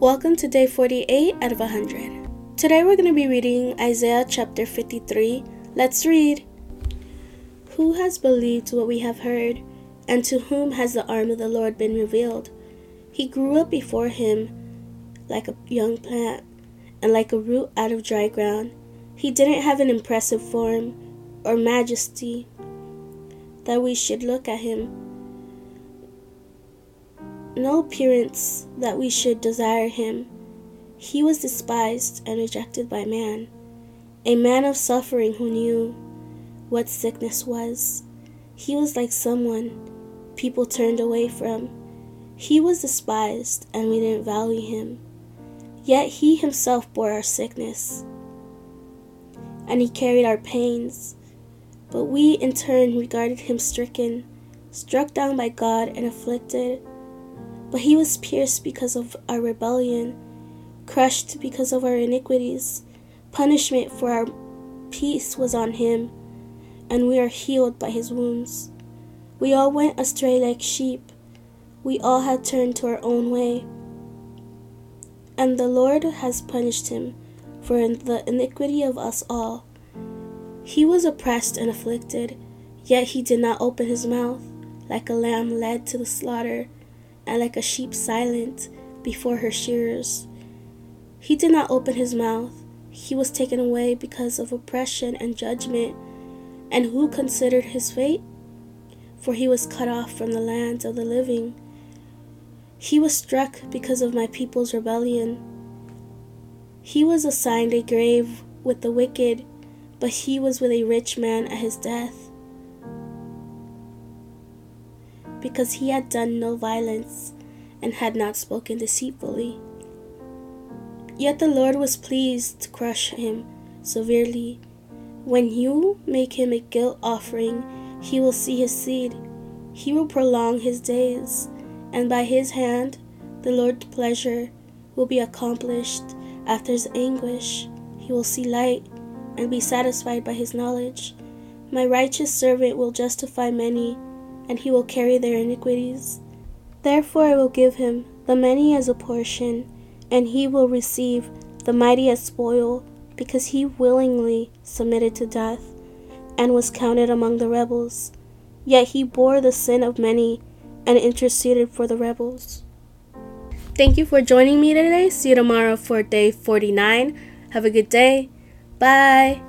Welcome to day 48 out of 100. Today we're going to be reading Isaiah chapter 53. Let's read. Who has believed what we have heard, and to whom has the arm of the Lord been revealed? He grew up before him like a young plant, and like a root out of dry ground. He didn't have an impressive form or majesty that we should look at him, no appearance that we should desire him. He was despised and rejected by man, a man of suffering who knew what sickness was. He was like someone people turned away from. He was despised and we didn't value him. Yet he himself bore our sickness and he carried our pains. But we in turn regarded him stricken, struck down by God and afflicted. But he was pierced because of our rebellion, crushed because of our iniquities. Punishment for our peace was on him, and we are healed by his wounds. We all went astray like sheep. We all had turned to our own way, and the Lord has punished him for the iniquity of us all. He was oppressed and afflicted, yet he did not open his mouth. Like a lamb led to the slaughter, and like a sheep silent before her shearers, he did not open his mouth. He was taken away because of oppression and judgment. And who considered his fate? For he was cut off from the land of the living. He was struck because of my people's rebellion. He was assigned a grave with the wicked, but he was with a rich man at his death, because he had done no violence and had not spoken deceitfully. Yet the Lord was pleased to crush him severely. When you make him a guilt offering, he will see his seed. He will prolong his days, and by his hand the Lord's pleasure will be accomplished. After his anguish, he will see light and be satisfied by his knowledge. My righteous servant will justify many, and he will carry their iniquities. Therefore I will give him the many as a portion, and he will receive the mighty as spoil, because he willingly submitted to death, and was counted among the rebels. Yet he bore the sin of many, and interceded for the rebels. Thank you for joining me today. See you tomorrow for day 49. Have a good day. Bye.